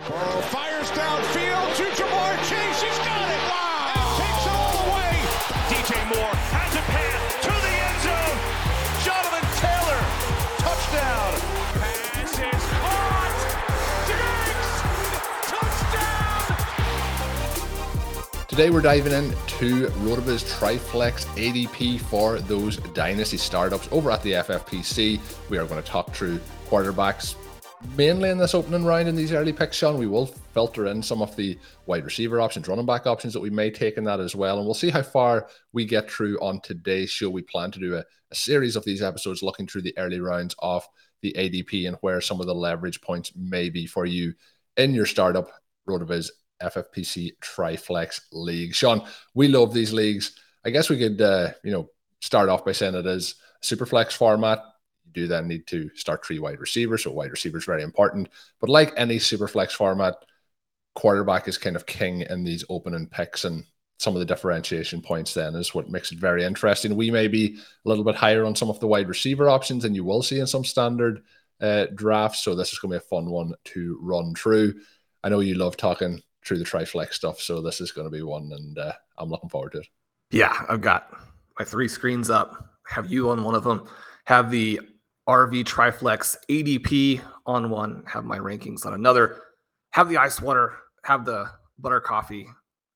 Fires downfield to Ja'Marr Chase. He's got it. Wow. And takes it all away. DJ Moore has a pass to the end zone. Jonathan Taylor. Touchdown. Today we're diving into RotoViz TriFlex ADP for those dynasty startups over at the FFPC. We are going to talk through quarterbacks mainly in this opening round in these early picks, Sean. We will filter in some of the wide receiver options, running back options that we may take in that as well. And we'll see how far we get through on today's show. We plan to do a series of these episodes looking through the early rounds of the ADP and where some of the leverage points may be for you in your startup RotoViz FFPC TriFlex league. Sean, we love these leagues. I guess we could, start off by saying it is Superflex format. You do then need to start three wide receivers, so wide receiver is very important. But like any Superflex format, quarterback is kind of king in these opening picks, and some of the differentiation points then is what makes it very interesting. We may be a little bit higher on some of the wide receiver options than you will see in some standard drafts, so this is going to be a fun one to run through. I know you love talking through the TriFlex stuff, so this is going to be one, and I'm looking forward to it. Yeah, I've got my three screens up. Have you on one of them? Have the RV TriFlex ADP on one. Have my rankings on another. Have the ice water. Have the butter coffee.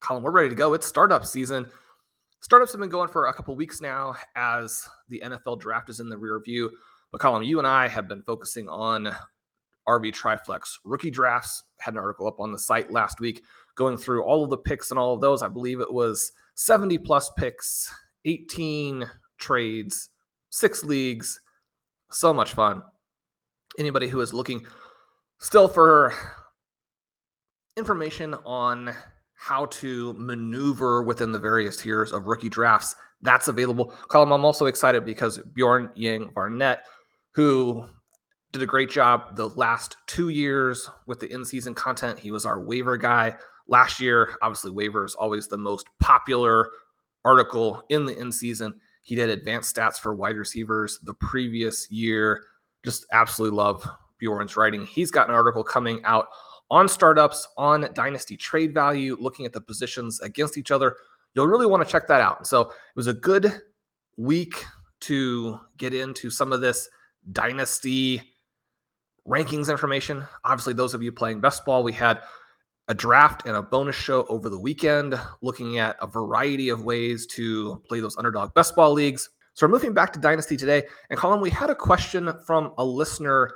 Colin, we're ready to go. It's startup season. Startups have been going for a couple weeks now as the NFL draft is in the rear view. But Colin, you and I have been focusing on RV TriFlex rookie drafts. Had an article up on the site last week going through all of the picks and all of those. I believe it was 70 plus picks, 18 trades, 6 leagues. So much fun. Anybody who is looking still for information on how to maneuver within the various tiers of rookie drafts, that's available. Colm, I'm also excited because Bjorn Yang Barnett, who did a great job the last 2 years with the in-season content. He was our waiver guy last year. Obviously, waiver is always the most popular article in the in-season. He did advanced stats for wide receivers the previous year. Just absolutely love Bjorn's writing. He's got an article coming out on startups, on dynasty trade value, looking at the positions against each other. You'll really want to check that out. So it was a good week to get into some of this dynasty rankings information. Obviously, those of you playing best ball, we had a draft and a bonus show over the weekend looking at a variety of ways to play those underdog best ball leagues. So we're moving back to dynasty today. And Colin, we had a question from a listener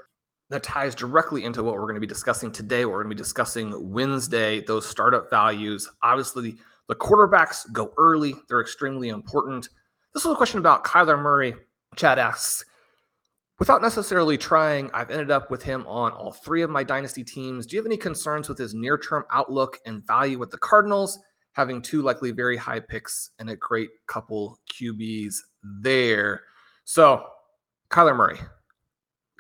that ties directly into what we're going to be discussing today. What we're going to be discussing Wednesday, those startup values. Obviously, the quarterbacks go early. They're extremely important. This was a question about Kyler Murray. Chad asks, without necessarily trying, I've ended up with him on all three of my dynasty teams. Do you have any concerns with his near-term outlook and value with the Cardinals, having two likely very high picks and a great couple QBs there? So, Kyler Murray,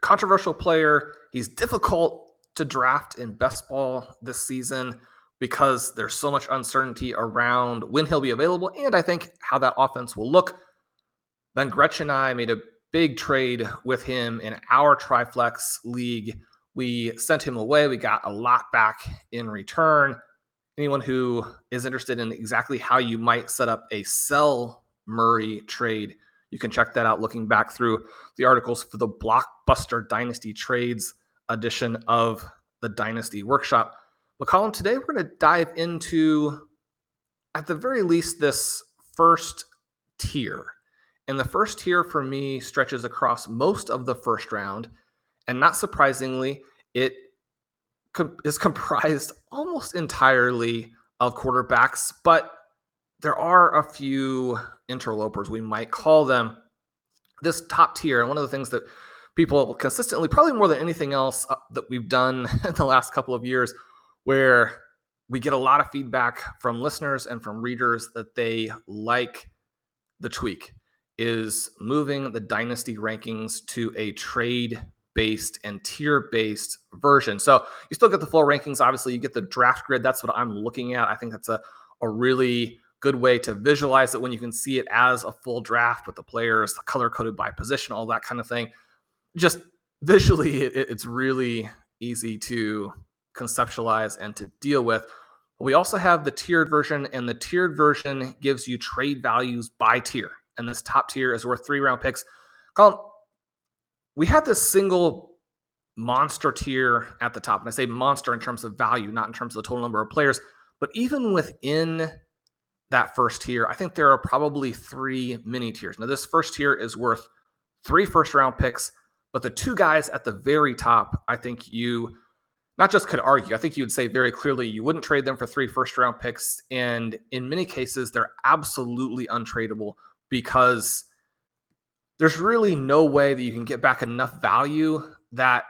controversial player. He's difficult to draft in best ball this season because there's so much uncertainty around when he'll be available and I think how that offense will look. Ben Gretsch and I made a big trade with him in our TriFlex league. We sent him away. We got a lot back in return. anyone who is interested in exactly how you might set up a sell Murray trade, you can check that out looking back through the articles for the Blockbuster Dynasty Trades edition of the Dynasty Workshop. But Colm, today we're going to dive into, at the very least, this first tier. And the first tier for me stretches across most of the first round. And not surprisingly, it is comprised almost entirely of quarterbacks, but there are a few interlopers, we might call them. This top tier, and one of the things that people consistently, probably more than anything else that we've done in the last couple of years, where we get a lot of feedback from listeners and from readers that they like the tweak, is moving the dynasty rankings to a trade-based and tier-based version. So you still get the full rankings. Obviously, you get the draft grid. That's what I'm looking at. I think that's a really good way to visualize it when you can see it as a full draft with the players, the color-coded by position, all that kind of thing. Just visually, it's really easy to conceptualize and to deal with. We also have the tiered version, and the tiered version gives you trade values by tier. And this top tier is worth 3-round picks. Colm, we had this single monster tier at the top. And I say monster in terms of value, not in terms of the total number of players. But even within that first tier, I think there are probably 3 mini tiers. Now, this first tier is worth 3 first-round picks. But the 2 guys at the very top, I think you not just could argue, I think you'd say very clearly you wouldn't trade them for 3 first-round picks. And in many cases, they're absolutely untradeable, because there's really no way that you can get back enough value that,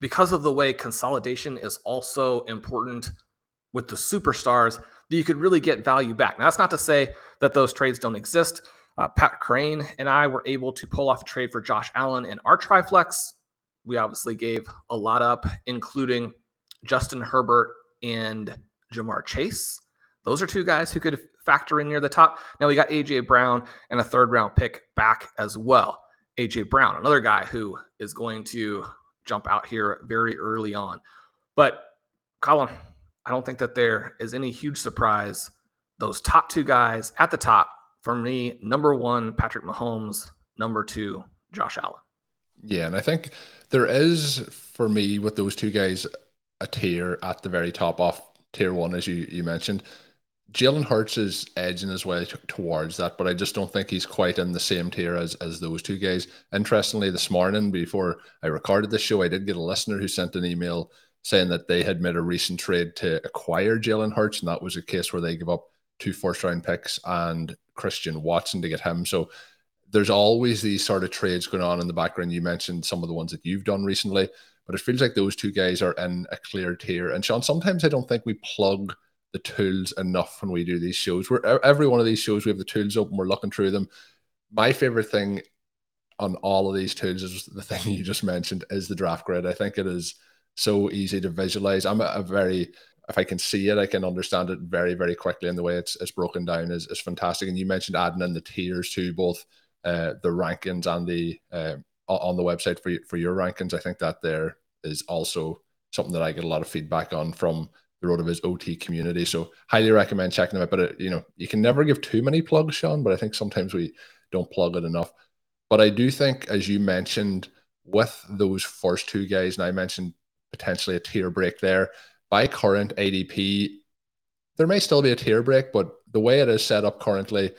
because of the way consolidation is also important with the superstars, that you could really get value back. Now, that's not to say that those trades don't exist. Pat Crane and I were able to pull off a trade for Josh Allen in our TriFlex. We obviously gave a lot up, including Justin Herbert and Ja'Marr Chase. Those are 2 guys who could factor in near the top. Now we got A.J. Brown and a 3rd-round pick back as well. A.J. Brown, another guy who is going to jump out here very early on. But, Colm, I don't think that there is any huge surprise. Those top 2 guys at the top, for me, number 1, Patrick Mahomes, number 2, Josh Allen. Yeah, and I think there is, for me, with those 2 guys, a tier at the very top off tier 1, as you mentioned. Jalen Hurts is edging his way towards that, but I just don't think he's quite in the same tier as those 2 guys. Interestingly, this morning, before I recorded this show, I did get a listener who sent an email saying that they had made a recent trade to acquire Jalen Hurts, and that was a case where they gave up 2 first-round picks and Christian Watson to get him. So there's always these sort of trades going on in the background. You mentioned some of the ones that you've done recently, but it feels like those 2 guys are in a clear tier. And Sean, sometimes I don't think we plug the tools enough when we do these shows. Every one of these shows, we have the tools open, we're looking through them. My favorite thing on all of these tools is the thing you just mentioned, is the draft grid. I think it is so easy to visualize. I'm a very, if I can see it, I can understand it very, very quickly, and the way it's broken down is fantastic. And you mentioned adding in the tiers to both the rankings and the on the website for your rankings. I think that there is also something that I get a lot of feedback on from the RotoViz OT community. So highly recommend checking them out. But you can never give too many plugs, Sean, but I think sometimes we don't plug it enough. But I do think, as you mentioned, with those first 2 guys, and I mentioned potentially a tier break there, by current ADP, there may still be a tier break, but the way it is set up currently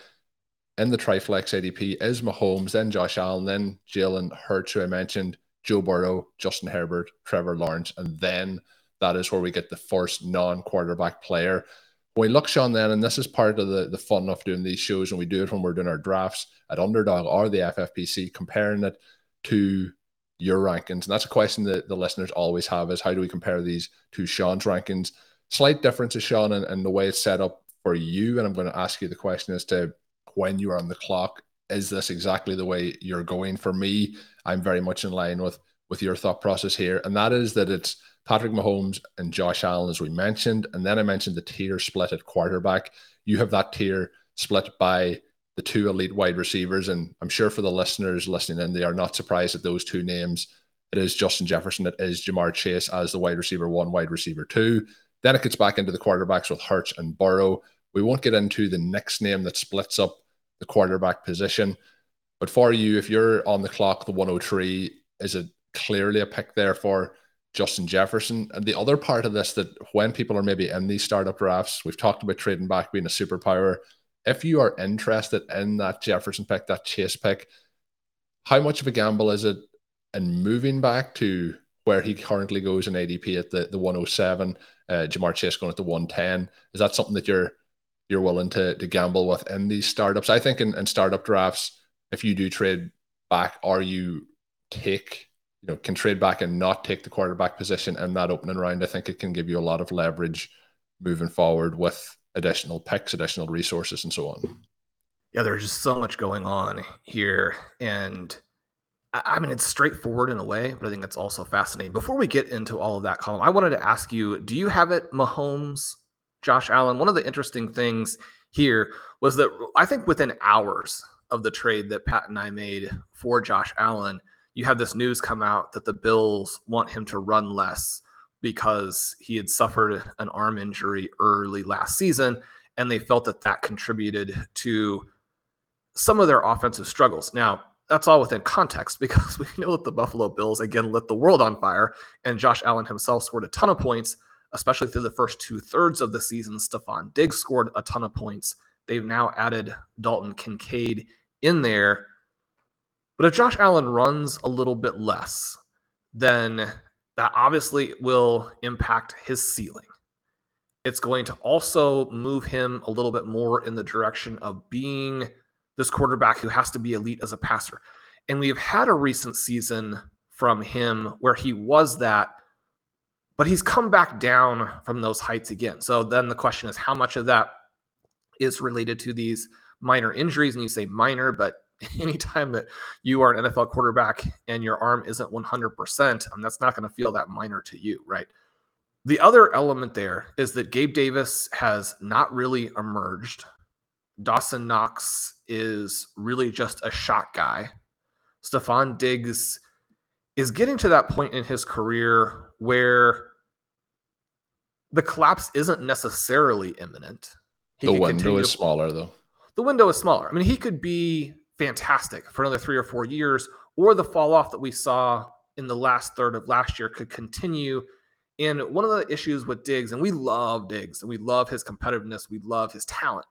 in the TriFlex ADP is Mahomes, then Josh Allen, then Jalen Hurts, who I mentioned, Joe Burrow, Justin Herbert, Trevor Lawrence, and then that is where we get the first non-quarterback player. When we look, Sean, then, and this is part of the fun of doing these shows, and we do it when we're doing our drafts at Underdog or the FFPC, comparing it to your rankings. And that's a question that the listeners always have, is how do we compare these to Sean's rankings? Slight differences, Sean, and the way it's set up for you. And I'm going to ask you the question as to when you are on the clock, is this exactly the way you're going? For me, I'm very much in line with your thought process here. And that is that it's Patrick Mahomes and Josh Allen, as we mentioned. And then I mentioned the tier split at quarterback. You have that tier split by the 2 elite wide receivers. And I'm sure for the listeners listening in, they are not surprised at those 2 names. It is Justin Jefferson. It is Ja'Marr Chase as the wide receiver 1, wide receiver 2. Then it gets back into the quarterbacks with Hurts and Burrow. We won't get into the next name that splits up the quarterback position. But for you, if you're on the clock, the 103, is it clearly a pick there for Justin Jefferson? And the other part of this, that when people are maybe in these startup drafts, we've talked about trading back being a superpower. If you are interested in that Jefferson pick, that Chase pick, how much of a gamble is it in moving back to where he currently goes in ADP at the 107, Ja'Marr Chase going at the 110? Is that something that you're willing to gamble with in these startups? I think in startup drafts, if you do trade back, or you take, you know, can trade back and not take the quarterback position in that opening round, I think it can give you a lot of leverage moving forward with additional picks, additional resources, and so on. Yeah, there's just so much going on here. And I mean, it's straightforward in a way, but I think that's also fascinating. Before we get into all of that, Colm, I wanted to ask you, do you have it Mahomes, Josh Allen? One of the interesting things here was that I think within hours of the trade that Pat and I made for Josh Allen, you have this news come out that the Bills want him to run less because he had suffered an arm injury early last season, and they felt that that contributed to some of their offensive struggles. Now, that's all within context, because we know that the Buffalo Bills, again, lit the world on fire, and Josh Allen himself scored a ton of points, especially through the first two-thirds of the season. Stephon Diggs scored a ton of points. They've now added Dalton Kincaid in there. But if Josh Allen runs a little bit less, then that obviously will impact his ceiling. It's going to also move him a little bit more in the direction of being this quarterback who has to be elite as a passer. And we've had a recent season from him where he was that, but he's come back down from those heights again. So then the question is, how much of that is related to these minor injuries? And you say minor, but anytime that you are an NFL quarterback and your arm isn't 100%, that's not going to feel that minor to you, right? The other element there is that Gabe Davis has not really emerged. Dawson Knox is really just a shot guy. Stephon Diggs is getting to that point in his career where the collapse isn't necessarily imminent. The window is smaller, though. The window is smaller. I mean, he could be fantastic for another 3 or 4 years, or the fall off that we saw in the last third of last year could continue. And one of the issues with Diggs, and we love Diggs, and we love his competitiveness, we love his talent.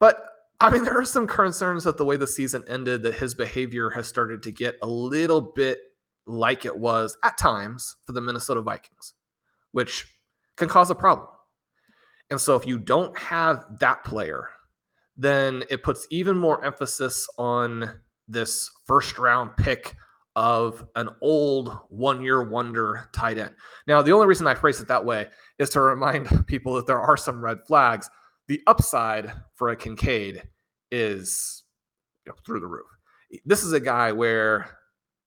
But, I mean, there are some concerns that the way the season ended, that his behavior has started to get a little bit like it was at times for the Minnesota Vikings, which can cause a problem. And so if you don't have that player, then it puts even more emphasis on this first-round pick of an old one-year wonder tight end. Now, the only reason I phrase it that way is to remind people that there are some red flags. The upside for a Kincaid is, you know, through the roof. This is a guy where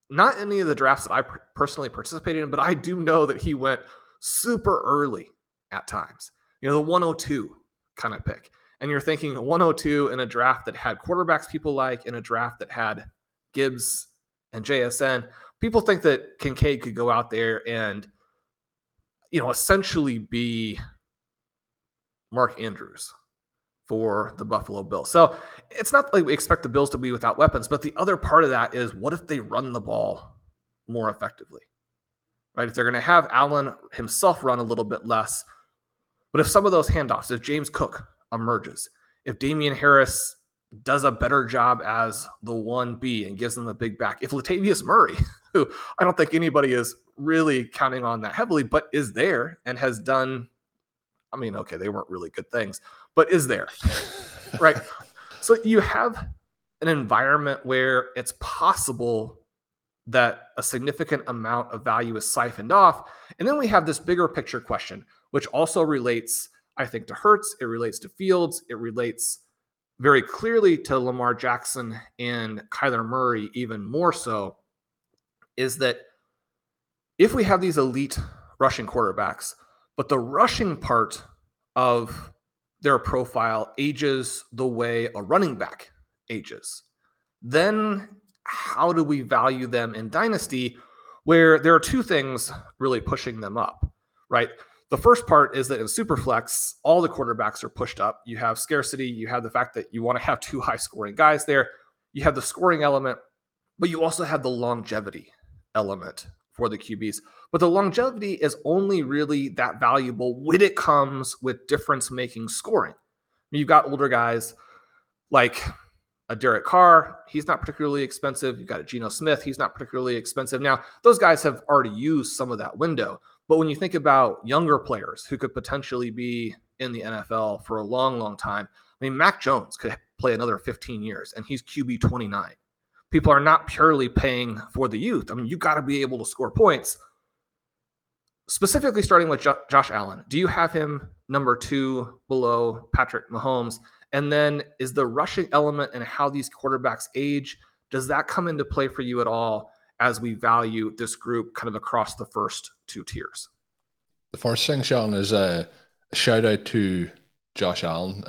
not any of the drafts that I personally participated in, but I do know that he went super early at times. You know, the 102 kind of pick. And you're thinking 102 in a draft that had quarterbacks people like, in a draft that had Gibbs and JSN. People think that Kincaid could go out there and, you know, essentially be Mark Andrews for the Buffalo Bills. So it's not like we expect the Bills to be without weapons, but the other part of that is, what if they run the ball more effectively, right? If they're going to have Allen himself run a little bit less, but if some of those handoffs, if James Cook emerges, if Damian Harris does a better job as the 1B and gives them the big back, if Latavius Murray, who I don't think anybody is really counting on that heavily, but is there and has done, I mean, okay, they weren't really good things, but is there, right? So you have an environment where it's possible that a significant amount of value is siphoned off. And then we have this bigger picture question, which also relates, I think, to Hurts. It relates to Fields. It relates very clearly to Lamar Jackson and Kyler Murray even more so, is that if we have these elite rushing quarterbacks, but the rushing part of their profile ages the way a running back ages, then how do we value them in Dynasty, where there are two things really pushing them up, right? The first part is that in Superflex, all the quarterbacks are pushed up. You have scarcity. You have the fact that you want to have two high-scoring guys there. You have the scoring element, but you also have the longevity element for the QBs. But the longevity is only really that valuable when it comes with difference-making scoring. You've got older guys like a Derek Carr. He's not particularly expensive. You've got a Geno Smith. He's not particularly expensive. Now, those guys have already used some of that window. But when you think about younger players who could potentially be in the NFL for a long, long time, I mean, Mac Jones could play another 15 years, and he's QB 29. People are not purely paying for the youth. I mean, you got to be able to score points. Specifically starting with Josh Allen, do you have him number two below Patrick Mahomes? And then is the rushing element and how these quarterbacks age, does that come into play for you at all as we value this group kind of across the first two tiers? The first thing, Sean, is a shout out to Josh Allen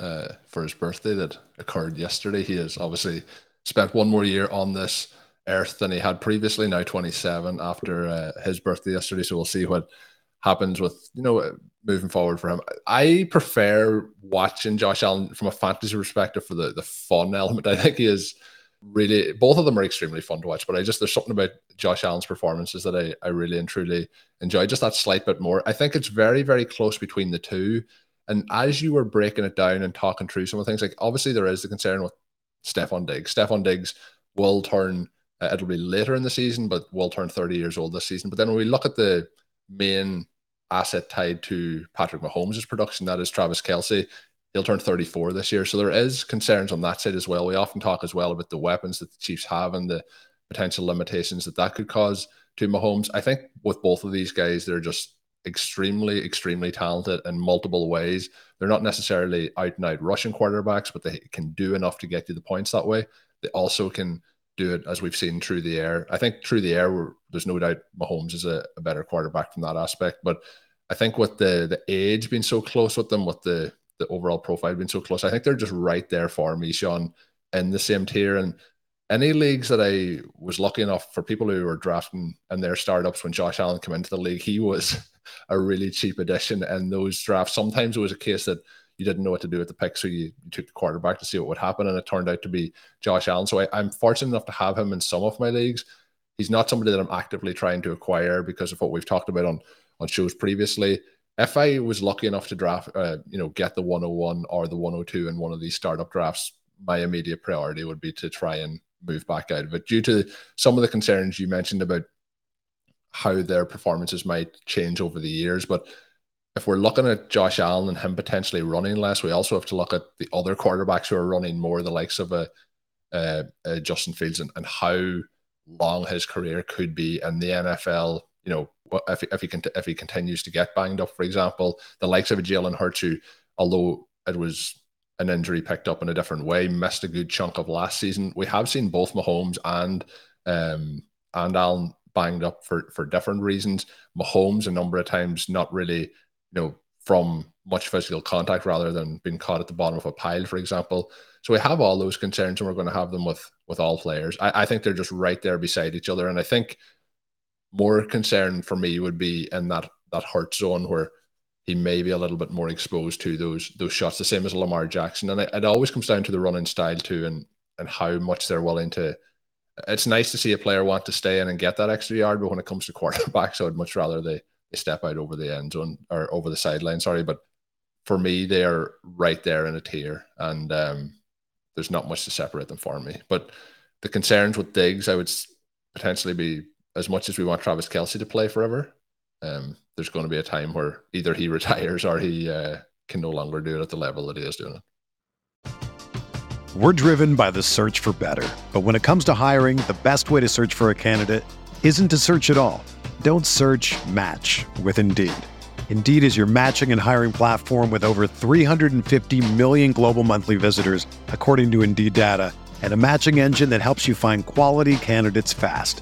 for his birthday that occurred yesterday. He has obviously spent one more year on this earth than he had previously, now 27 after his birthday yesterday. So we'll see what happens with, you know, moving forward for him. I prefer watching Josh Allen from a fantasy perspective for the fun element. I think he is really, both of them are extremely fun to watch, but I just, there's something about Josh Allen's performances that I really and truly enjoy, just that slight bit more. I think it's very, very close between the two. And as you were breaking it down and talking through some of the things, like obviously there is the concern with Stephon Diggs. Stephon Diggs will turn, it'll be later in the season, but will turn 30 years old this season. But then when we look at the main asset tied to Patrick Mahomes' production, that is Travis Kelce. He'll turn 34 this year. So there is concerns on that side as well. We often talk as well about the weapons that the Chiefs have and the potential limitations that that could cause to Mahomes. I think with both of these guys, they're just extremely, extremely talented in multiple ways. They're not necessarily out-and-out rushing quarterbacks, but they can do enough to get you the points that way. They also can do it, as we've seen, through the air. I think through the air, there's no doubt Mahomes is a better quarterback from that aspect. But I think with the age being so close with them, with the overall profile being so close, I think they're just right there for me, Sean, in the same tier. And any leagues that I was lucky enough for people who were drafting in their startups when Josh Allen came into the league, he was a really cheap addition in those drafts. Sometimes it was a case that you didn't know what to do with the pick, so you took the quarterback to see what would happen, and it turned out to be Josh Allen. So I'm fortunate enough to have him in some of my leagues. He's not somebody that I'm actively trying to acquire because of what we've talked about on shows previously. If I was lucky enough to draft, get the 101 or the 102 in one of these startup drafts, my immediate priority would be to try and move back out of it. Due to some of the concerns you mentioned about how their performances might change over the years, but if we're looking at Josh Allen and him potentially running less, we also have to look at the other quarterbacks who are running more, the likes of a Justin Fields, and how long his career could be in the NFL. You know, if he continues to get banged up, for example, the likes of a Jalen Hurts, who, although it was an injury picked up in a different way, missed a good chunk of last season. We have seen both Mahomes and Allen banged up for different reasons. Mahomes a number of times not really, from much physical contact rather than being caught at the bottom of a pile, for example. So we have all those concerns, and we're going to have them with all players. I think they're just right there beside each other, and I think more concern for me would be in that Hurts zone where he may be a little bit more exposed to those shots, the same as Lamar Jackson. And it always comes down to the running style too, and how much they're willing to. It's nice to see a player want to stay in and get that extra yard, but when it comes to quarterbacks, I would much rather they step out over the end zone or over the sideline. Sorry, but for me, they are right there in a tier, and there's not much to separate them for me. But the concerns with Diggs, I would potentially be, as much as we want Travis Kelce to play forever, there's going to be a time where either he retires or he can no longer do it at the level that he is doing it. We're driven by the search for better. But when it comes to hiring, the best way to search for a candidate isn't to search at all. Don't search, match with Indeed. Indeed is your matching and hiring platform with over 350 million global monthly visitors, according to Indeed data, and a matching engine that helps you find quality candidates fast.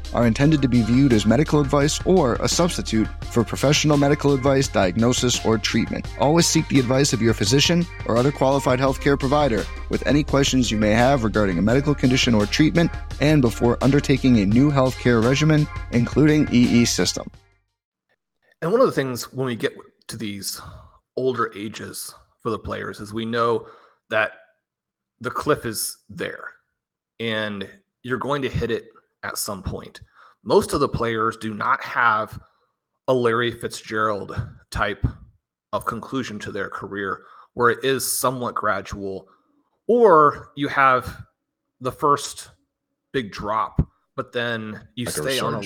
are intended to be viewed as medical advice or a substitute for professional medical advice, diagnosis, or treatment. Always seek the advice of your physician or other qualified healthcare provider with any questions you may have regarding a medical condition or treatment and before undertaking a new healthcare regimen, including EE System. And one of the things when we get to these older ages for the players is we know that the cliff is there and you're going to hit it at some point. Most of the players do not have a Larry Fitzgerald type of conclusion to their career where it is somewhat gradual, or you have the first big drop, but then you like stay on a,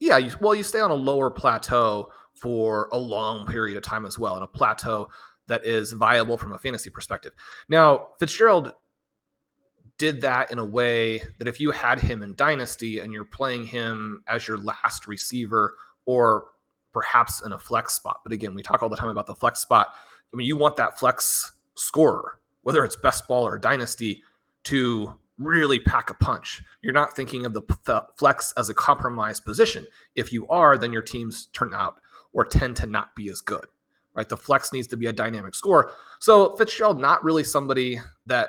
you stay on a lower plateau for a long period of time as well, and a plateau that is viable from a fantasy perspective. Now, Fitzgerald did that in a way that if you had him in Dynasty and you're playing him as your last receiver or perhaps in a flex spot. But again, we talk all the time about the flex spot. I mean, you want that flex scorer, whether it's best ball or Dynasty, to really pack a punch. You're not thinking of the flex as a compromised position. If you are, then your teams turn out or tend to not be as good. Right, the flex needs to be a dynamic score. So Fitzgerald, not really somebody that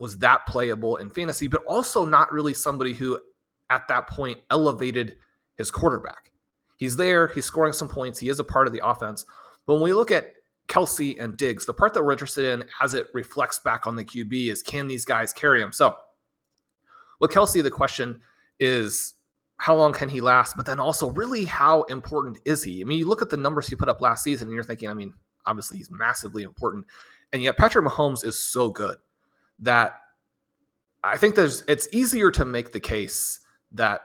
was that playable in fantasy, but also not really somebody who at that point elevated his quarterback. He's there, he's scoring some points, he is a part of the offense. But when we look at Kelce and Diggs, the part that we're interested in as it reflects back on the QB is, can these guys carry him? So with Kelce, the question is, how long can he last? But then also, really, how important is he? I mean, you look at the numbers he put up last season and you're thinking, I mean, obviously he's massively important. And yet Patrick Mahomes is so good that I think it's easier to make the case that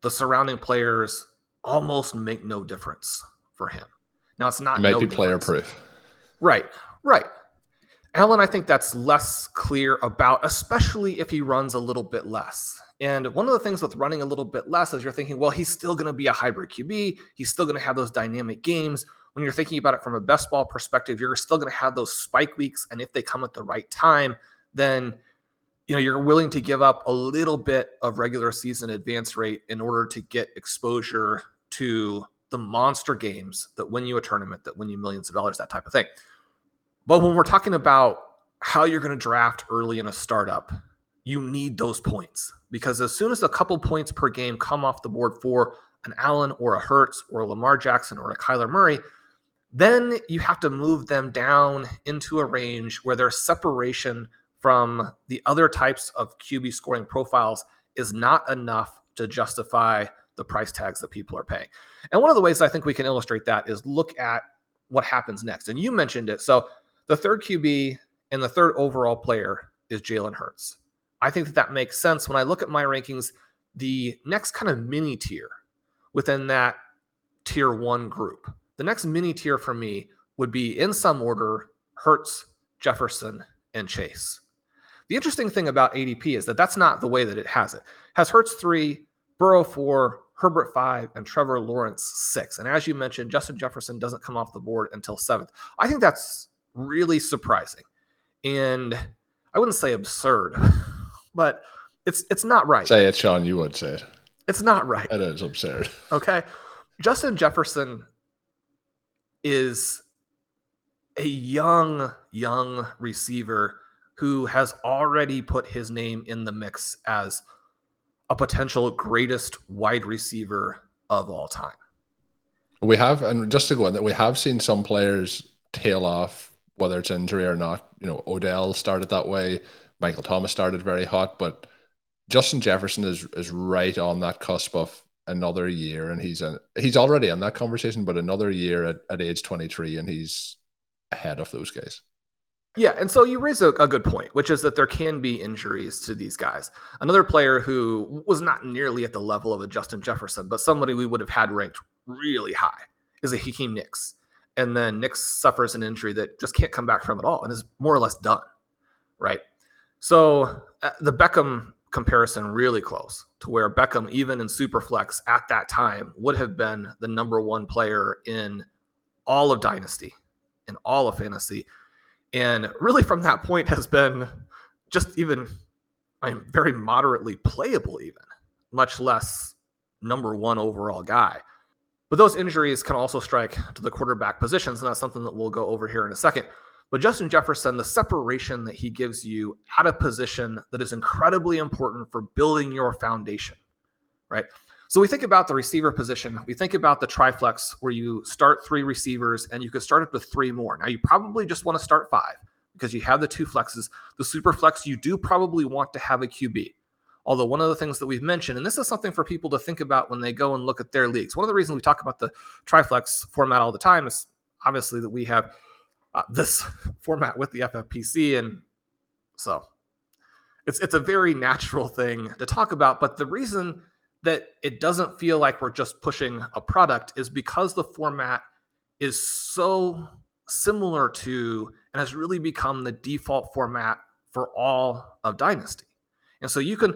the surrounding players almost make no difference for him. Now, it's not maybe player proof. Right. Allen, I think that's less clear about, especially if he runs a little bit less. And one of the things with running a little bit less is you're thinking, well, he's still going to be a hybrid QB. He's still going to have those dynamic games. When you're thinking about it from a best ball perspective, you're still going to have those spike weeks. And if they come at the right time, then you're willing to give up a little bit of regular season advance rate in order to get exposure to the monster games that win you a tournament, that win you millions of dollars, that type of thing. But when we're talking about how you're going to draft early in a startup, you need those points, because as soon as a couple points per game come off the board for an Allen or a Hurts or a Lamar Jackson or a Kyler Murray, then you have to move them down into a range where their separation from the other types of QB scoring profiles is not enough to justify the price tags that people are paying. And one of the ways I think we can illustrate that is look at what happens next. And you mentioned it. So the third QB and the third overall player is Jalen Hurts. I think that makes sense. When I look at my rankings, the next kind of mini tier within that tier one group, the next mini tier for me would be, in some order, Hurts, Jefferson, and Chase. The interesting thing about ADP is that that's not the way that it has it. It has Hurts 3, Burrow 4, Herbert 5, and Trevor Lawrence 6. And as you mentioned, Justin Jefferson doesn't come off the board until 7th. I think that's really surprising. And I wouldn't say absurd, but it's not right. Say it, Sean. You would say it. It's not right. That is absurd. Okay. Justin Jefferson is a young receiver who has already put his name in the mix as a potential greatest wide receiver of all time. We have, and just to go on that, we have seen some players tail off, whether it's injury or not. You know, Odell started that way. Michael Thomas started very hot, but Justin Jefferson is right on that cusp of another year, and he's already in that conversation, but another year at age 23, and he's ahead of those guys. Yeah, and so you raise a good point, which is that there can be injuries to these guys. Another player who was not nearly at the level of a Justin Jefferson, but somebody we would have had ranked really high, is a Hakeem Nicks. And then Nicks suffers an injury that just can't come back from at all and is more or less done, right? So the Beckham comparison really close to where Beckham, even in Superflex at that time, would have been the number one player in all of Dynasty, in all of Fantasy. And really from that point has been just even, very moderately playable even, much less number one overall guy. But those injuries can also strike to the quarterback positions, and that's something that we'll go over here in a second. But Justin Jefferson, the separation that he gives you at a position that is incredibly important for building your foundation, right? So we think about the receiver position. We think about the TriFlex where you start three receivers and you could start up with three more. Now, you probably just want to start five because you have the two flexes. The Superflex, you do probably want to have a QB. Although one of the things that we've mentioned, and this is something for people to think about when they go and look at their leagues. One of the reasons we talk about the TriFlex format all the time is obviously that we have this format with the FFPC. And so it's a very natural thing to talk about. But the reason that it doesn't feel like we're just pushing a product is because the format is so similar to and has really become the default format for all of Dynasty. And so you can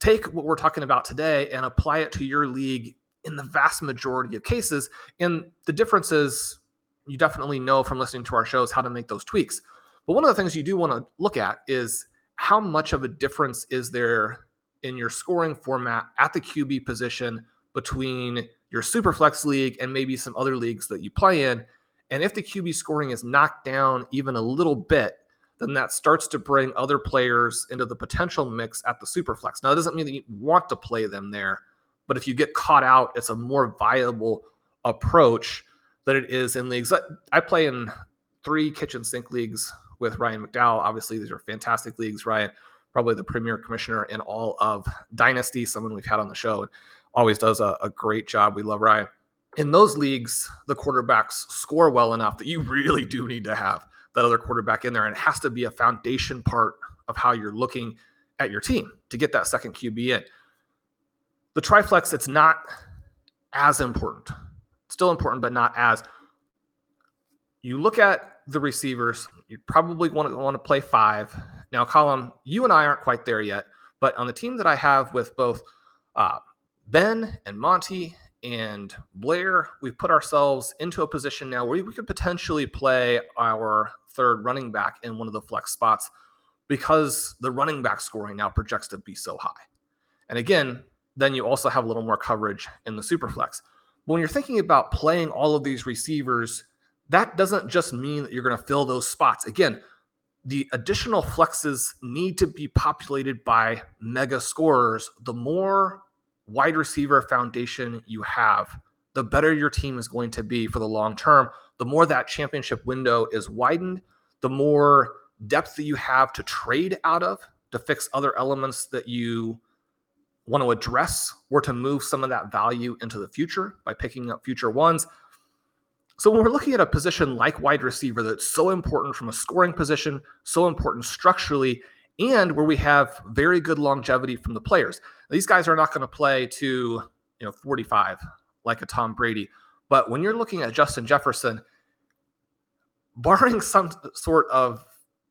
take what we're talking about today and apply it to your league in the vast majority of cases. And the difference is you definitely know from listening to our shows how to make those tweaks. But one of the things you do want to look at is how much of a difference is there in your scoring format at the QB position between your Superflex league and maybe some other leagues that you play in. And if the QB scoring is knocked down even a little bit, then that starts to bring other players into the potential mix at the Superflex. Now, it doesn't mean that you want to play them there, but if you get caught out, it's a more viable approach than it is in leagues. I play in three kitchen sink leagues with Ryan McDowell. Obviously, these are fantastic leagues, Ryan. Probably the premier commissioner in all of Dynasty, someone we've had on the show and always does a great job. We love Ryan. In those leagues, the quarterbacks score well enough that you really do need to have that other quarterback in there. And it has to be a foundation part of how you're looking at your team to get that second QB in. The TriFlex, it's not as important. It's still important, but not as. You look at the receivers, you probably want to play five. Now, Colm, you and I aren't quite there yet, but on the team that I have with both Ben and Monty and Blair, we've put ourselves into a position now where we could potentially play our third running back in one of the flex spots because the running back scoring now projects to be so high. And again, then you also have a little more coverage in the super flex. But when you're thinking about playing all of these receivers, that doesn't just mean that you're going to fill those spots. Again, the additional flexes need to be populated by mega scorers. The more wide receiver foundation you have, the better your team is going to be for the long term. The more that championship window is widened, the more depth that you have to trade out of to fix other elements that you want to address or to move some of that value into the future by picking up future ones. So when we're looking at a position like wide receiver that's so important from a scoring position, so important structurally, and where we have very good longevity from the players. These guys are not going to play to 45 like a Tom Brady. But when you're looking at Justin Jefferson, barring some sort of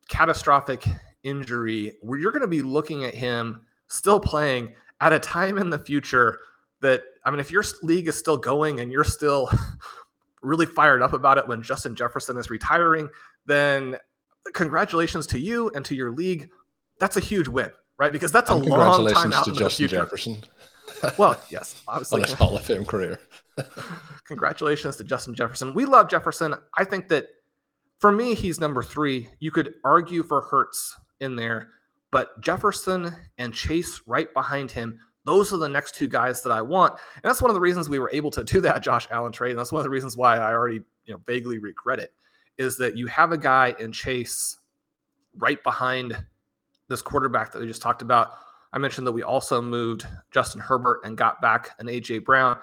catastrophic injury, where you're going to be looking at him still playing at a time in the future that, if your league is still going and you're still really fired up about it when Justin Jefferson is retiring, then congratulations to you and to your league. that's a huge win, right? Because that's a long time out to into Justin the future. Jefferson. Well, yes, obviously. On his Hall of Fame career. Congratulations to Justin Jefferson. We love Jefferson. I think that for me, he's number three. You could argue for Hurts in there, but Jefferson and Chase right behind him, those are the next two guys that I want. And that's one of the reasons we were able to do that Josh Allen trade. And that's one of the reasons why I already vaguely regret it, is that you have a guy in Chase right behind this quarterback that we just talked about. I mentioned that we also moved Justin Herbert and got back an A.J. Brown.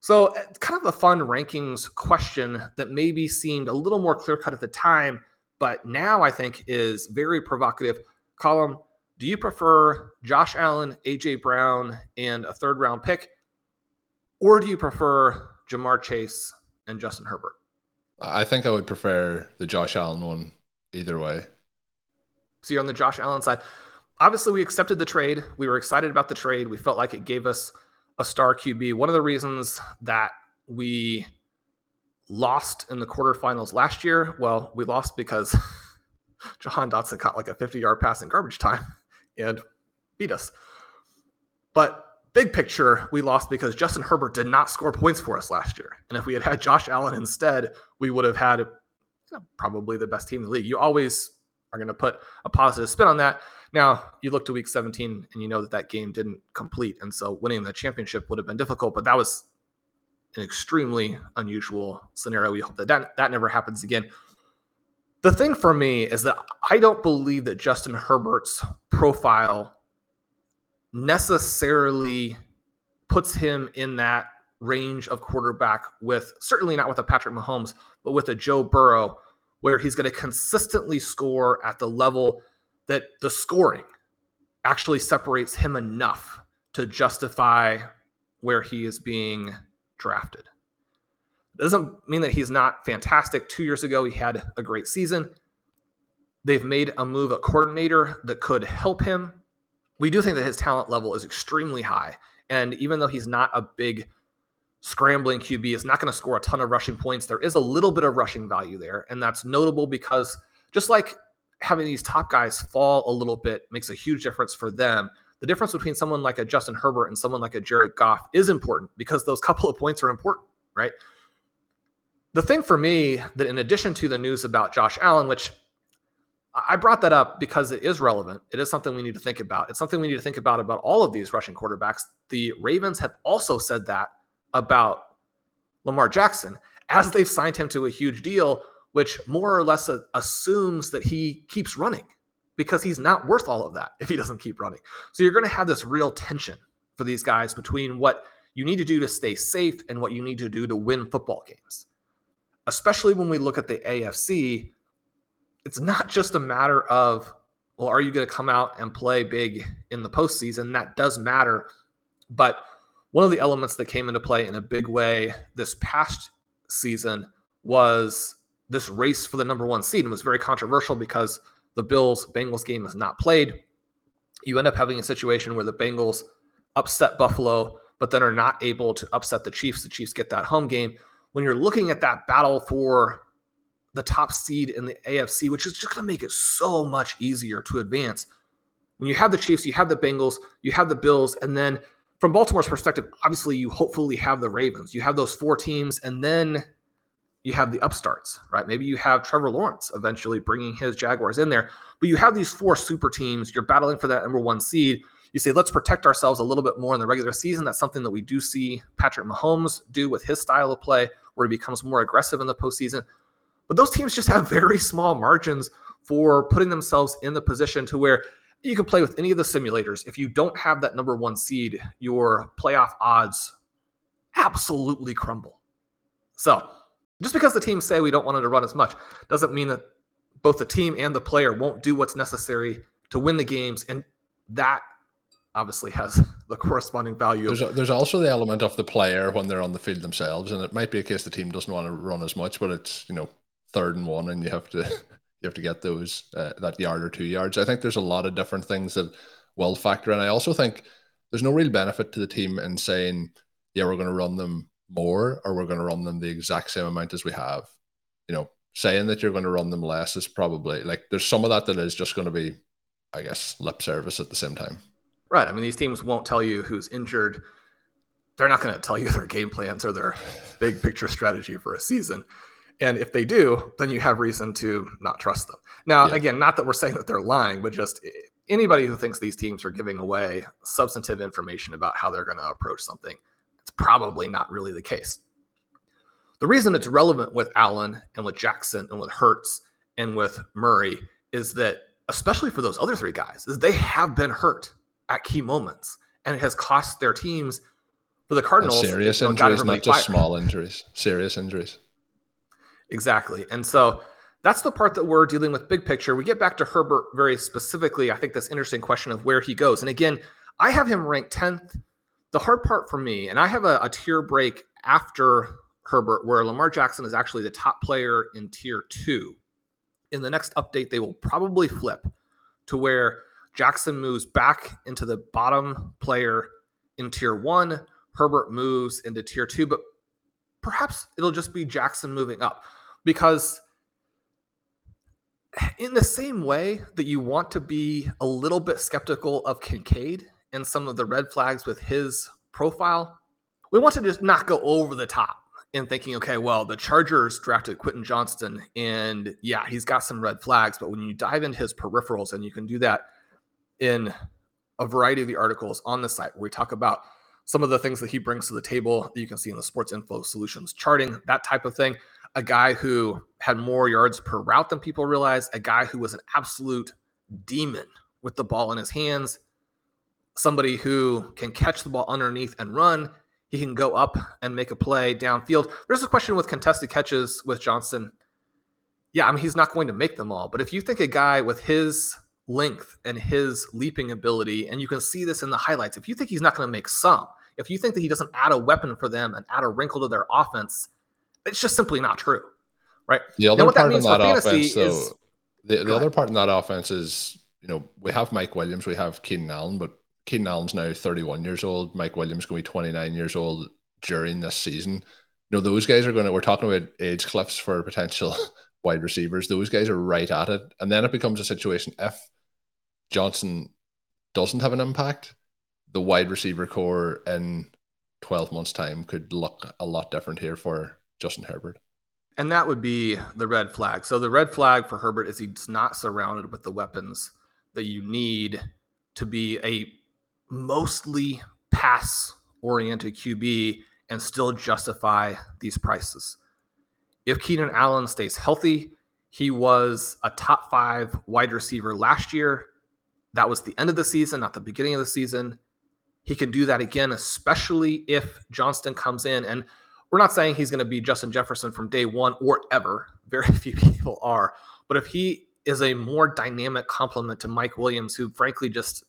So kind of a fun rankings question that maybe seemed a little more clear-cut at the time, but now I think is very provocative. Colm, do you prefer Josh Allen, A.J. Brown, and a third-round pick, or do you prefer Ja'Marr Chase and Justin Herbert? I think I would prefer the Josh Allen one either way. So you're on the Josh Allen side. Obviously, we accepted the trade. We were excited about the trade. We felt like it gave us a star QB. One of the reasons that we lost in the quarterfinals last year, well, we lost because Jahan Dotson caught like a 50-yard pass in garbage time and beat us. But big picture, we lost because Justin Herbert did not score points for us last year. And if we had had Josh Allen instead, we would have had probably the best team in the league. You always are going to put a positive spin on that. Now, you look to week 17 and you know that game didn't complete. And so winning the championship would have been difficult, but that was an extremely unusual scenario. We hope that that never happens again. The thing for me is that I don't believe that Justin Herbert's profile necessarily puts him in that range of quarterback with, certainly not with a Patrick Mahomes, but with a Joe Burrow, where he's going to consistently score at the level that the scoring actually separates him enough to justify where he is being drafted. It doesn't mean that he's not fantastic. 2 years ago, he had a great season. They've made a move at coordinator that could help him. We do think that his talent level is extremely high. And even though he's not a big scrambling QB, is not going to score a ton of rushing points, there is a little bit of rushing value there. And that's notable because just like having these top guys fall a little bit makes a huge difference for them. The difference between someone like a Justin Herbert and someone like a Jared Goff is important because those couple of points are important, right? The thing for me that in addition to the news about Josh Allen, which I brought that up because it is relevant. It is something we need to think about. It's something we need to think about all of these rushing quarterbacks. The Ravens have also said that about Lamar Jackson as they've signed him to a huge deal, which more or less assumes that he keeps running because he's not worth all of that if he doesn't keep running. So you're going to have this real tension for these guys between what you need to do to stay safe and what you need to do to win football games. Especially when we look at the AFC, it's not just a matter of, well, are you going to come out and play big in the postseason? That does matter. But one of the elements that came into play in a big way this past season was this race for the number one seed, and was very controversial because the Bills-Bengals game is not played. You end up having a situation where the Bengals upset Buffalo, but then are not able to upset the Chiefs. The Chiefs get that home game. When you're looking at that battle for the top seed in the AFC, which is just going to make it so much easier to advance, when you have the Chiefs, you have the Bengals, you have the Bills, and then from Baltimore's perspective, obviously you hopefully have the Ravens. You have those four teams, and then you have the upstarts, right? Maybe you have Trevor Lawrence eventually bringing his Jaguars in there, but you have these four super teams. You're battling for that number one seed. You say, let's protect ourselves a little bit more in the regular season. That's something that we do see Patrick Mahomes do with his style of play, where he becomes more aggressive in the postseason. But those teams just have very small margins for putting themselves in the position to where you can play with any of the simulators. If you don't have that number one seed, your playoff odds absolutely crumble. So just because the teams say we don't want him to run as much doesn't mean that both the team and the player won't do what's necessary to win the games. And that obviously has the corresponding value. There's also the element of the player when they're on the field themselves. And it might be a case the team doesn't want to run as much, but it's, third and one, and you have to get those that yard or 2 yards. I think there's a lot of different things that will factor in. I also think there's no real benefit to the team in saying, yeah, we're going to run them more, or we're going to run them the exact same amount as we have. Saying that you're going to run them less is probably, like, there's some of that is just going to be I guess, lip service at the same time. Right. I mean, these teams won't tell you who's injured. They're not going to tell you their game plans or their big picture strategy for a season. And if they do, then you have reason to not trust them. Now, again, not that we're saying that they're lying, but just anybody who thinks these teams are giving away substantive information about how they're going to approach something, it's probably not really the case. The reason it's relevant with Allen and with Jackson and with Hurts and with Murray is that, especially for those other three guys, is they have been hurt at key moments, and it has cost their teams. For the Cardinals, and serious injuries, not just small injuries, serious injuries. Exactly. And so that's the part that we're dealing with big picture. We get back to Herbert very specifically. I think this interesting question of where he goes. And again, I have him ranked 10th. The hard part for me, and I have a tier break after Herbert where Lamar Jackson is actually the top player in tier 2. In the next update, they will probably flip to where Jackson moves back into the bottom player in tier 1. Herbert moves into tier 2, but perhaps it'll just be Jackson moving up, because in the same way that you want to be a little bit skeptical of Kincaid and some of the red flags with his profile, we want to just not go over the top in thinking, okay, well, the Chargers drafted Quentin Johnston and yeah, he's got some red flags, but when you dive into his peripherals, and you can do that in a variety of the articles on the site where we talk about some of the things that he brings to the table that you can see in the Sports Info Solutions charting, that type of thing. A guy who had more yards per route than people realized. A guy who was an absolute demon with the ball in his hands. Somebody who can catch the ball underneath and run. He can go up and make a play downfield. There's a question with contested catches with Johnston. Yeah, I mean, he's not going to make them all. But if you think a guy with his length and his leaping ability, and you can see this in the highlights, if you think he's not going to make some, if you think that he doesn't add a weapon for them and add a wrinkle to their offense, it's just simply not true, right? The other part in that offense, though, the other part in that offense is, you know, we have Mike Williams, we have Keenan Allen, but Keenan Allen's now 31 years old. Mike Williams going to be 29 years old during this season. You know, those guys are going to, we're talking about age cliffs for potential wide receivers. Those guys are right at it. And then it becomes a situation, if Johnson doesn't have an impact, the wide receiver core in 12 months' time could look a lot different here for Justin Herbert. And that would be the red flag. So the red flag for Herbert is he's not surrounded with the weapons that you need to be a mostly pass-oriented QB and still justify these prices. If Keenan Allen stays healthy, he was a top 5 wide receiver last year. That was the end of the season, not the beginning of the season. He can do that again, especially if Johnston comes in. And we're not saying he's going to be Justin Jefferson from day one or ever. Very few people are. But if he is a more dynamic complement to Mike Williams, who frankly just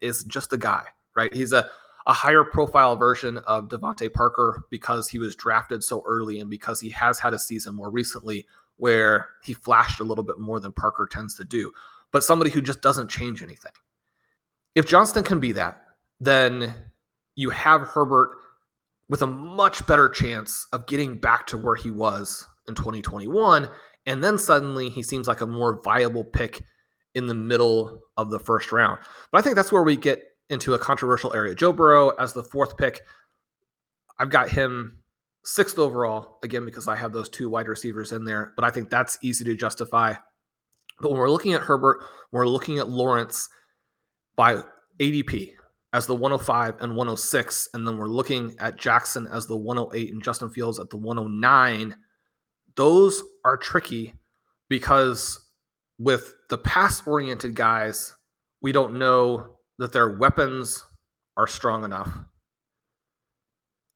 is just the guy, right? He's a higher profile version of Devontae Parker because he was drafted so early and because he has had a season more recently where he flashed a little bit more than Parker tends to do, but somebody who just doesn't change anything. If Johnston can be that, then you have Herbert with a much better chance of getting back to where he was in 2021. And then suddenly he seems like a more viable pick in the middle of the first round. But I think that's where we get into a controversial area. Joe Burrow as the 4th pick. I've got him 6th overall, again, because I have those 2 wide receivers in there, but I think that's easy to justify. But when we're looking at Herbert, we're looking at Lawrence by ADP as the 105 and 106, and then we're looking at Jackson as the 108 and Justin Fields at the 109. Those are tricky because with the pass-oriented guys, we don't know that their weapons are strong enough.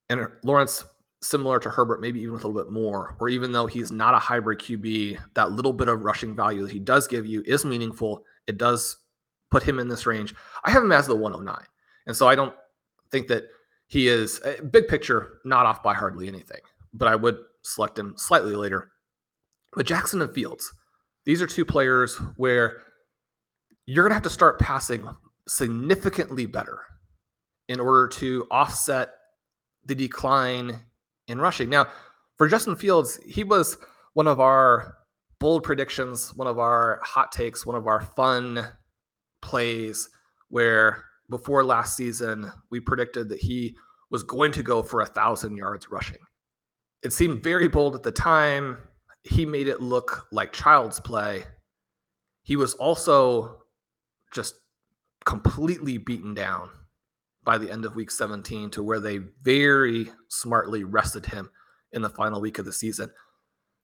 And Lawrence, similar to Herbert, maybe even a little bit more, where even though he's not a hybrid QB, that little bit of rushing value that he does give you is meaningful. It does put him in this range. I have him as the 109. And so I don't think that he is, big picture, not off by hardly anything, but I would select him slightly later. But Jackson and Fields, these are 2 players where you're going to have to start passing significantly better in order to offset the decline in rushing. Now, for Justin Fields, he was one of our bold predictions, one of our hot takes, one of our fun plays where before last season, we predicted that he was going to go for 1,000 yards rushing. It seemed very bold at the time. He made it look like child's play. He was also just completely beaten down by the end of week 17 to where they very smartly rested him in the final week of the season.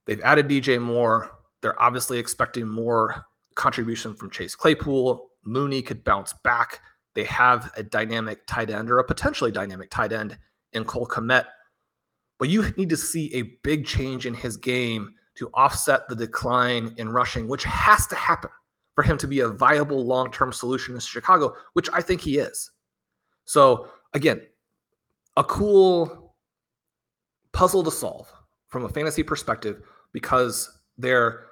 They've added DJ Moore. They're obviously expecting more contribution from Chase Claypool. Mooney could bounce back. They have a dynamic tight end or a potentially dynamic tight end in Cole Kmet. But you need to see a big change in his game to offset the decline in rushing, which has to happen for him to be a viable long-term solution in Chicago, which I think he is. So again, a cool puzzle to solve from a fantasy perspective, because there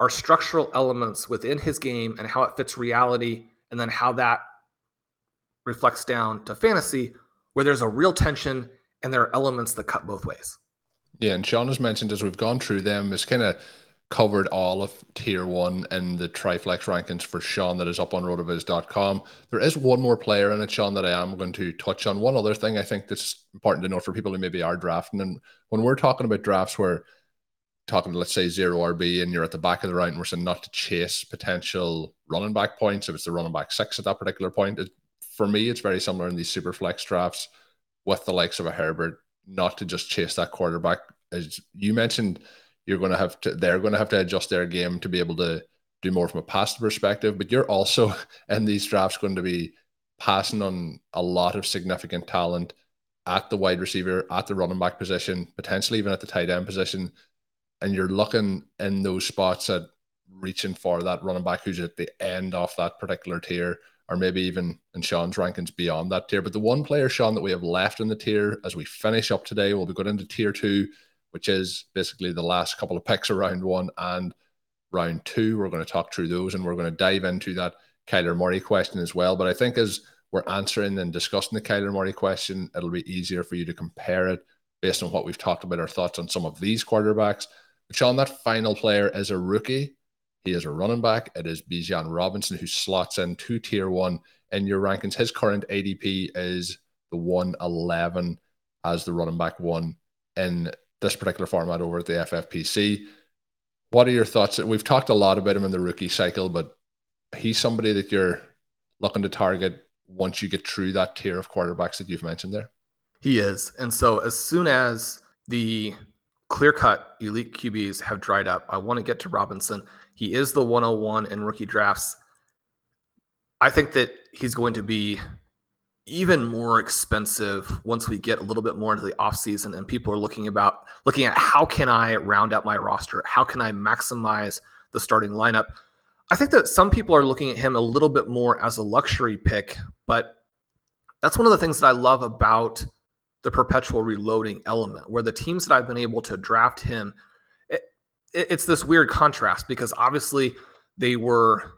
are structural elements within his game and how it fits reality, and then how that reflects down to fantasy, where there's a real tension and there are elements that cut both ways. Yeah, and Sean has mentioned as we've gone through them, it's kind of covered all of tier one and the TriFlex rankings for Sean that is up on rotoviz.com. There is one more player in it, Sean, that I am going to touch on. One other thing I think that's important to note for people who maybe are drafting, and when we're talking about drafts where talking, let's say, zero RB and you're at the back of the round and we're saying not to chase potential running back points, if it's the running back six at that particular point, for me, it's very similar in these super flex drafts with the likes of a Herbert, not to just chase that quarterback. As you mentioned, they're going to have to adjust their game to be able to do more from a passing perspective, but you're also in these drafts going to be passing on a lot of significant talent at the wide receiver, at the running back position, potentially even at the tight end position. And you're looking in those spots at reaching for that running back who's at the end of that particular tier, or maybe even in Sean's rankings beyond that tier. But the one player, Sean, that we have left in the tier as we finish up today, we'll be going into tier two, which is basically the last couple of picks of round one and round two. We're going to talk through those, and we're going to dive into that Kyler Murray question as well. But I think as we're answering and discussing the Kyler Murray question, it'll be easier for you to compare it based on what we've talked about, our thoughts on some of these quarterbacks. But Sean, that final player is a rookie. He is a running back. It is Bijan Robinson, who slots in to tier one in your rankings. His current ADP is the 111 as the running back one in this particular format over at the FFPC. What are your thoughts? We've talked a lot about him in the rookie cycle, but he's somebody that you're looking to target once you get through that tier of quarterbacks that you've mentioned there. He is. And so as soon as the clear-cut elite QBs have dried up, I want to get to Robinson. He is the 101 in rookie drafts. I think that he's going to be even more expensive once we get a little bit more into the offseason and people are looking at how can I round out my roster? How can I maximize the starting lineup? I think that some people are looking at him a little bit more as a luxury pick, but that's one of the things that I love about the perpetual reloading element, where the teams that I've been able to draft him, it's this weird contrast, because obviously they were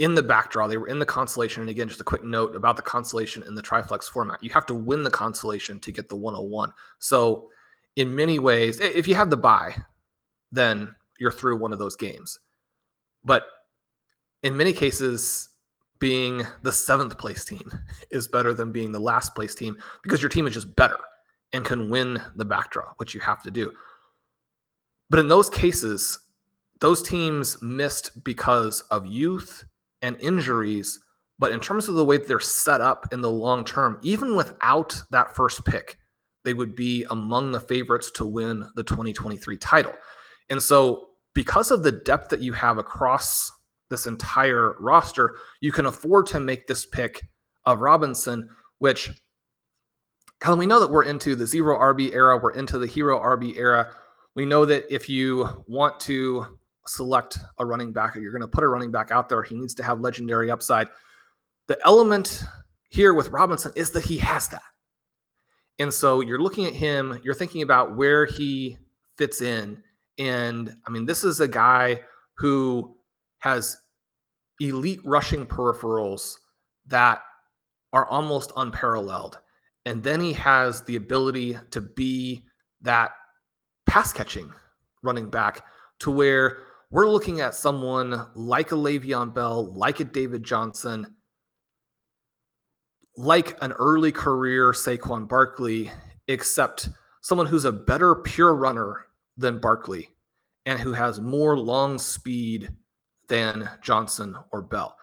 in the backdraw. They were in the consolation. And again, just a quick note about the consolation in the TriFlex format. You have to win the consolation to get the 101. So in many ways, if you have the bye, then you're through one of those games. But in many cases, being the seventh place team is better than being the last place team, because your team is just better and can win the backdraw, which you have to do. But in those cases, those teams missed because of youth and injuries. But in terms of the way that they're set up in the long term, even without that first pick, they would be among the favorites to win the 2023 title. And so because of the depth that you have across this entire roster, you can afford to make this pick of Robinson, which, Colin, we know that we're into the zero RB era. We're into the hero RB era. We know that if you want to select a running back, or you're going to put a running back out there, he needs to have legendary upside. The element here with Robinson is that he has that. And so you're looking at him, you're thinking about where he fits in. And I mean, this is a guy who has elite rushing peripherals that are almost unparalleled. And then he has the ability to be that pass catching running back, to where we're looking at someone like a Le'Veon Bell, like a David Johnson, like an early career Saquon Barkley, except someone who's a better pure runner than Barkley and who has more long speed than Johnson or Bell.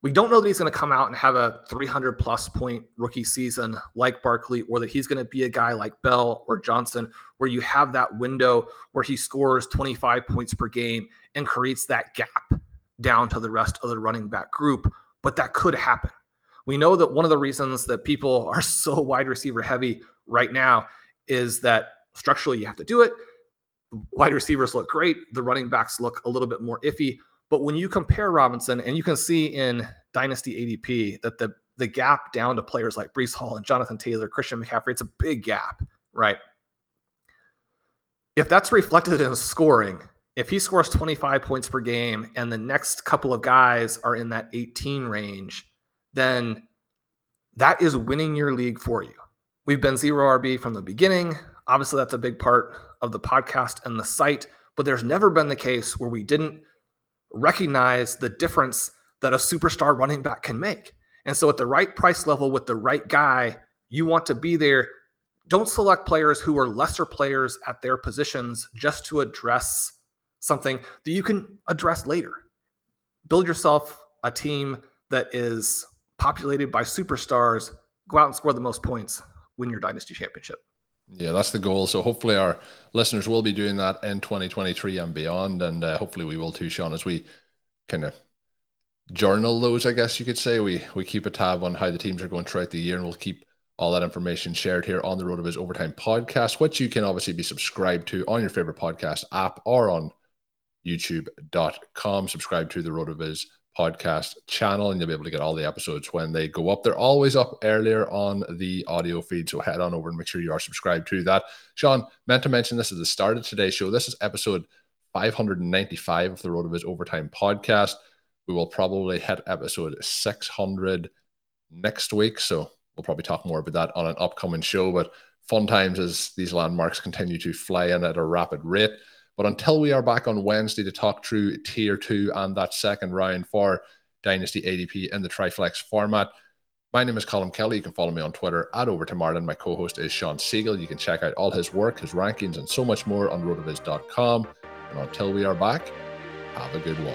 We don't know that he's going to come out and have a 300-plus point rookie season like Barkley, or that he's going to be a guy like Bell or Johnson, where you have that window where he scores 25 points per game and creates that gap down to the rest of the running back group, but that could happen. We know that one of the reasons that people are so wide receiver heavy right now is that structurally you have to do it. Wide receivers look great. The running backs look a little bit more iffy. But when you compare Robinson, and you can see in Dynasty ADP that the gap down to players like Breece Hall and Jonathan Taylor, Christian McCaffrey, it's a big gap, right? If that's reflected in scoring, if he scores 25 points per game and the next couple of guys are in that 18 range, then that is winning your league for you. We've been zero RB from the beginning. Obviously, that's a big part of the podcast and the site, but there's never been the case where we didn't recognize the difference that a superstar running back can make. And so at the right price level with the right guy, you want to be there. Don't select players who are lesser players at their positions just to address something that you can address later. Build yourself a team that is populated by superstars. Go out and score the most points. Win your dynasty championship. Yeah, that's the goal. So hopefully our listeners will be doing that in 2023 and beyond. And hopefully we will too, Sean, as we kind of journal those, I guess you could say. We keep a tab on how the teams are going throughout the year, and we'll keep all that information shared here on the RotoViz Overtime podcast, which you can obviously be subscribed to on your favorite podcast app or on youtube.com. Subscribe to the RotoViz podcast channel, and you'll be able to get all the episodes when they go up. They're always up earlier on the audio feed, so head on over and make sure you are subscribed to that. Sean, meant to mention this at the start of today's show. This is episode 595 of the RotoViz Overtime podcast. We will probably hit episode 600 next week, so we'll probably talk more about that on an upcoming show. But fun times as these landmarks continue to fly in at a rapid rate. But until we are back on Wednesday to talk through Tier 2 and that second round for Dynasty ADP in the TriFlex format, my name is Colm Kelly. You can follow me on Twitter at @OverToMarlin. My co-host is Sean Siegele. You can check out all his work, his rankings, and so much more on rotoviz.com. And until we are back, have a good one.